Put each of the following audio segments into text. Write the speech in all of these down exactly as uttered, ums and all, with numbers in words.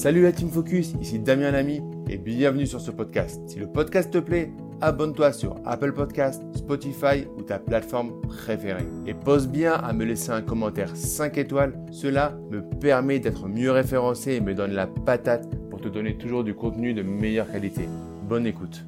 Salut la Team Focus, ici Damien Lamy et bienvenue sur ce podcast. Si le podcast te plaît, abonne-toi sur Apple Podcasts, Spotify ou ta plateforme préférée. Et pense bien à me laisser un commentaire cinq étoiles, cela me permet d'être mieux référencé et me donne la patate pour te donner toujours du contenu de meilleure qualité. Bonne écoute.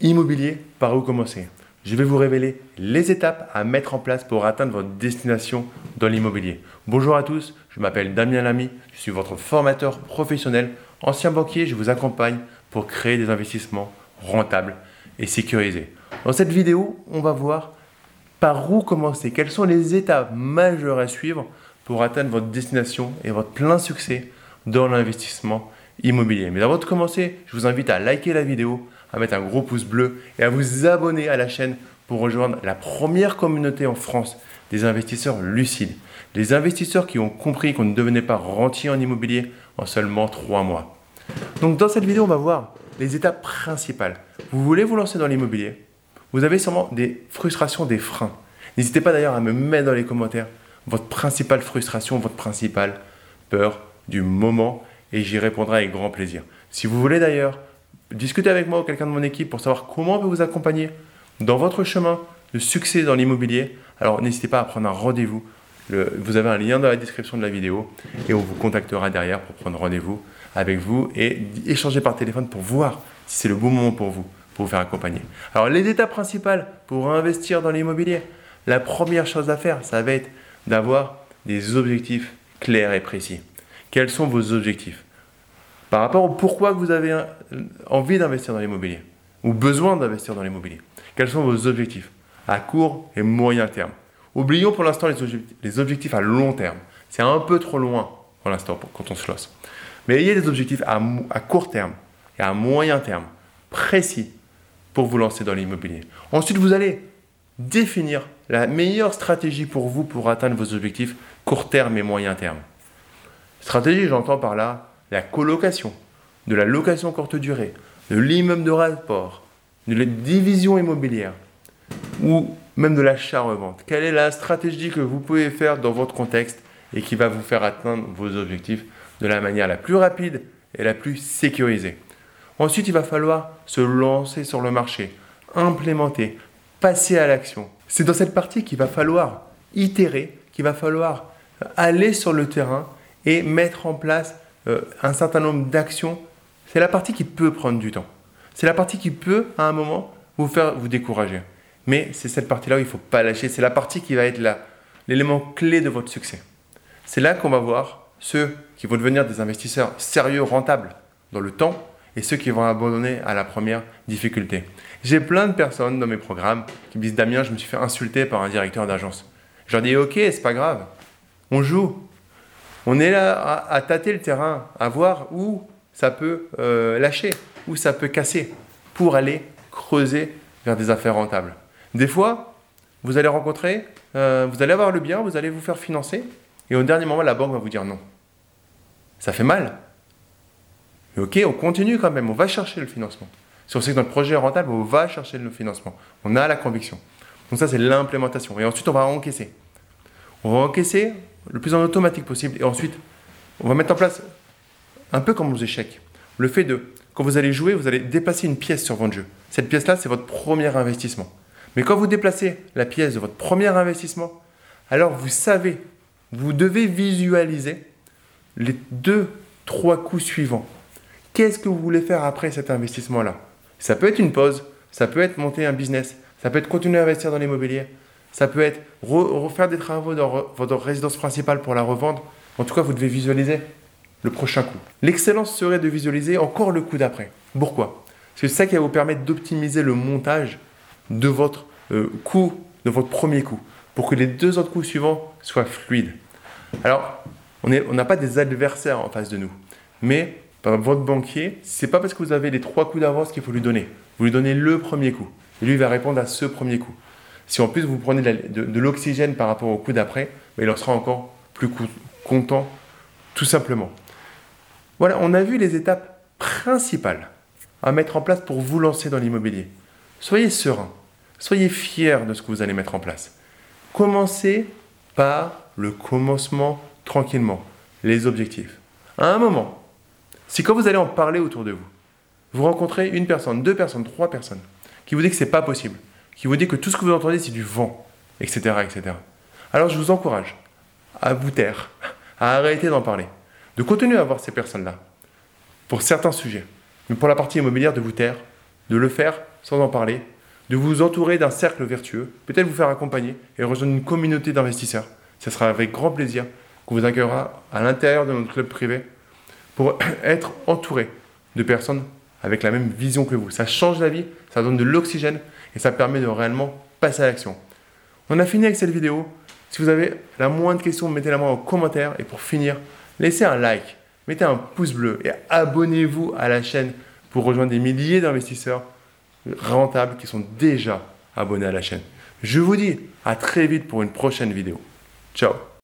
Immobilier, par où commencer ? Je vais vous révéler les étapes à mettre en place pour atteindre votre destination dans l'immobilier. Bonjour à tous, je m'appelle Damien Lamy, je suis votre formateur professionnel, ancien banquier, je vous accompagne pour créer des investissements rentable et sécurisé. Dans cette vidéo, on va voir par où commencer, quelles sont les étapes majeures à suivre pour atteindre votre destination et votre plein succès dans l'investissement immobilier. Mais avant de commencer, je vous invite à liker la vidéo, à mettre un gros pouce bleu et à vous abonner à la chaîne pour rejoindre la première communauté en France des investisseurs lucides, les investisseurs qui ont compris qu'on ne devenait pas rentier en immobilier en seulement trois mois. Donc dans cette vidéo, on va voir les étapes principales. Vous voulez vous lancer dans l'immobilier, vous avez sûrement des frustrations, des freins. N'hésitez pas d'ailleurs à me mettre dans les commentaires votre principale frustration, votre principale peur du moment et j'y répondrai avec grand plaisir. Si vous voulez d'ailleurs discuter avec moi ou quelqu'un de mon équipe pour savoir comment on peut vous accompagner dans votre chemin de succès dans l'immobilier, alors n'hésitez pas à prendre un rendez-vous. Le, vous avez un lien dans la description de la vidéo et on vous contactera derrière pour prendre rendez-vous avec vous et échanger par téléphone pour voir si c'est le bon moment pour vous, pour vous faire accompagner. Alors, les étapes principales pour investir dans l'immobilier, la première chose à faire, ça va être d'avoir des objectifs clairs et précis. Quels sont vos objectifs par rapport au pourquoi vous avez envie d'investir dans l'immobilier ou besoin d'investir dans l'immobilier? Quels sont vos objectifs à court et moyen terme? Oublions pour l'instant les objectifs à long terme. C'est un peu trop loin pour l'instant quand on se lance. Mais ayez des objectifs à, à court terme et à moyen terme précis pour vous lancer dans l'immobilier. Ensuite, vous allez définir la meilleure stratégie pour vous pour atteindre vos objectifs court terme et moyen terme. Stratégie, j'entends par là la colocation, de la location courte durée, de l'immeuble de rapport, de la division immobilière ou même de l'achat-revente. Quelle est la stratégie que vous pouvez faire dans votre contexte et qui va vous faire atteindre vos objectifs de la manière la plus rapide et la plus sécurisée? Ensuite, il va falloir se lancer sur le marché, implémenter, passer à l'action. C'est dans cette partie qu'il va falloir itérer, qu'il va falloir aller sur le terrain et mettre en place euh, un certain nombre d'actions. C'est la partie qui peut prendre du temps. C'est la partie qui peut, à un moment, vous faire vous décourager. Mais c'est cette partie-là où il ne faut pas lâcher. C'est la partie qui va être la, l'élément clé de votre succès. C'est là qu'on va voir ceux qui vont devenir des investisseurs sérieux, rentables dans le temps et ceux qui vont abandonner à la première difficulté. J'ai plein de personnes dans mes programmes qui me disent « Damien, je me suis fait insulter par un directeur d'agence. » Je leur dis « Ok, c'est pas grave, on joue. On est là à, à tâter le terrain, à voir où ça peut euh, lâcher, où ça peut casser pour aller creuser vers des affaires rentables. » Des fois, vous allez rencontrer, euh, vous allez avoir le bien, vous allez vous faire financer et au dernier moment, la banque va vous dire non. Ça fait mal. Mais ok, on continue quand même, on va chercher le financement. Si on sait que notre projet est rentable, on va chercher le financement. On a la conviction. Donc ça, c'est l'implémentation. Et ensuite, on va encaisser. On va encaisser le plus en automatique possible. Et ensuite, on va mettre en place, un peu comme aux échecs, le fait de, quand vous allez jouer, vous allez déplacer une pièce sur votre jeu. Cette pièce-là, c'est votre premier investissement. Mais quand vous déplacez la pièce de votre premier investissement, alors vous savez, vous devez visualiser les deux, trois coups suivants. Qu'est-ce que vous voulez faire après cet investissement-là? Ça peut être une pause, ça peut être monter un business, ça peut être continuer à investir dans l'immobilier, ça peut être refaire des travaux dans votre résidence principale pour la revendre. En tout cas, vous devez visualiser le prochain coup. L'excellence serait de visualiser encore le coup d'après. Pourquoi? Parce que c'est ça qui va vous permettre d'optimiser le montage de votre euh, coup, de votre premier coup, pour que les deux autres coups suivants soient fluides. Alors, on est, on n'a pas des adversaires en face de nous, mais ben, votre banquier, c'est pas parce que vous avez les trois coups d'avance qu'il faut lui donner. Vous lui donnez le premier coup, et lui il va répondre à ce premier coup. Si en plus vous prenez de, la, de, de l'oxygène par rapport au coup d'après, ben, il en sera encore plus co- content, tout simplement. Voilà, on a vu les étapes principales à mettre en place pour vous lancer dans l'immobilier. Soyez serein, soyez fier de ce que vous allez mettre en place. Commencez par le commencement tranquillement, les objectifs. À un moment, si quand vous allez en parler autour de vous, vous rencontrez une personne, deux personnes, trois personnes, qui vous dit que c'est pas possible, qui vous dit que tout ce que vous entendez c'est du vent, et cetera, et cetera. Alors je vous encourage à vous taire, à arrêter d'en parler, de continuer à voir ces personnes-là, pour certains sujets, mais pour la partie immobilière de vous taire, de le faire sans en parler, de vous entourer d'un cercle vertueux, peut-être vous faire accompagner et rejoindre une communauté d'investisseurs. Ce sera avec grand plaisir qu'on vous accueillera à l'intérieur de notre club privé pour être entouré de personnes avec la même vision que vous. Ça change la vie, ça donne de l'oxygène et ça permet de réellement passer à l'action. On a fini avec cette vidéo. Si vous avez la moindre question, mettez la main en commentaire. Et pour finir, laissez un like, mettez un pouce bleu et abonnez-vous à la chaîne pour rejoindre des milliers d'investisseurs rentables qui sont déjà abonnés à la chaîne. Je vous dis à très vite pour une prochaine vidéo. Ciao!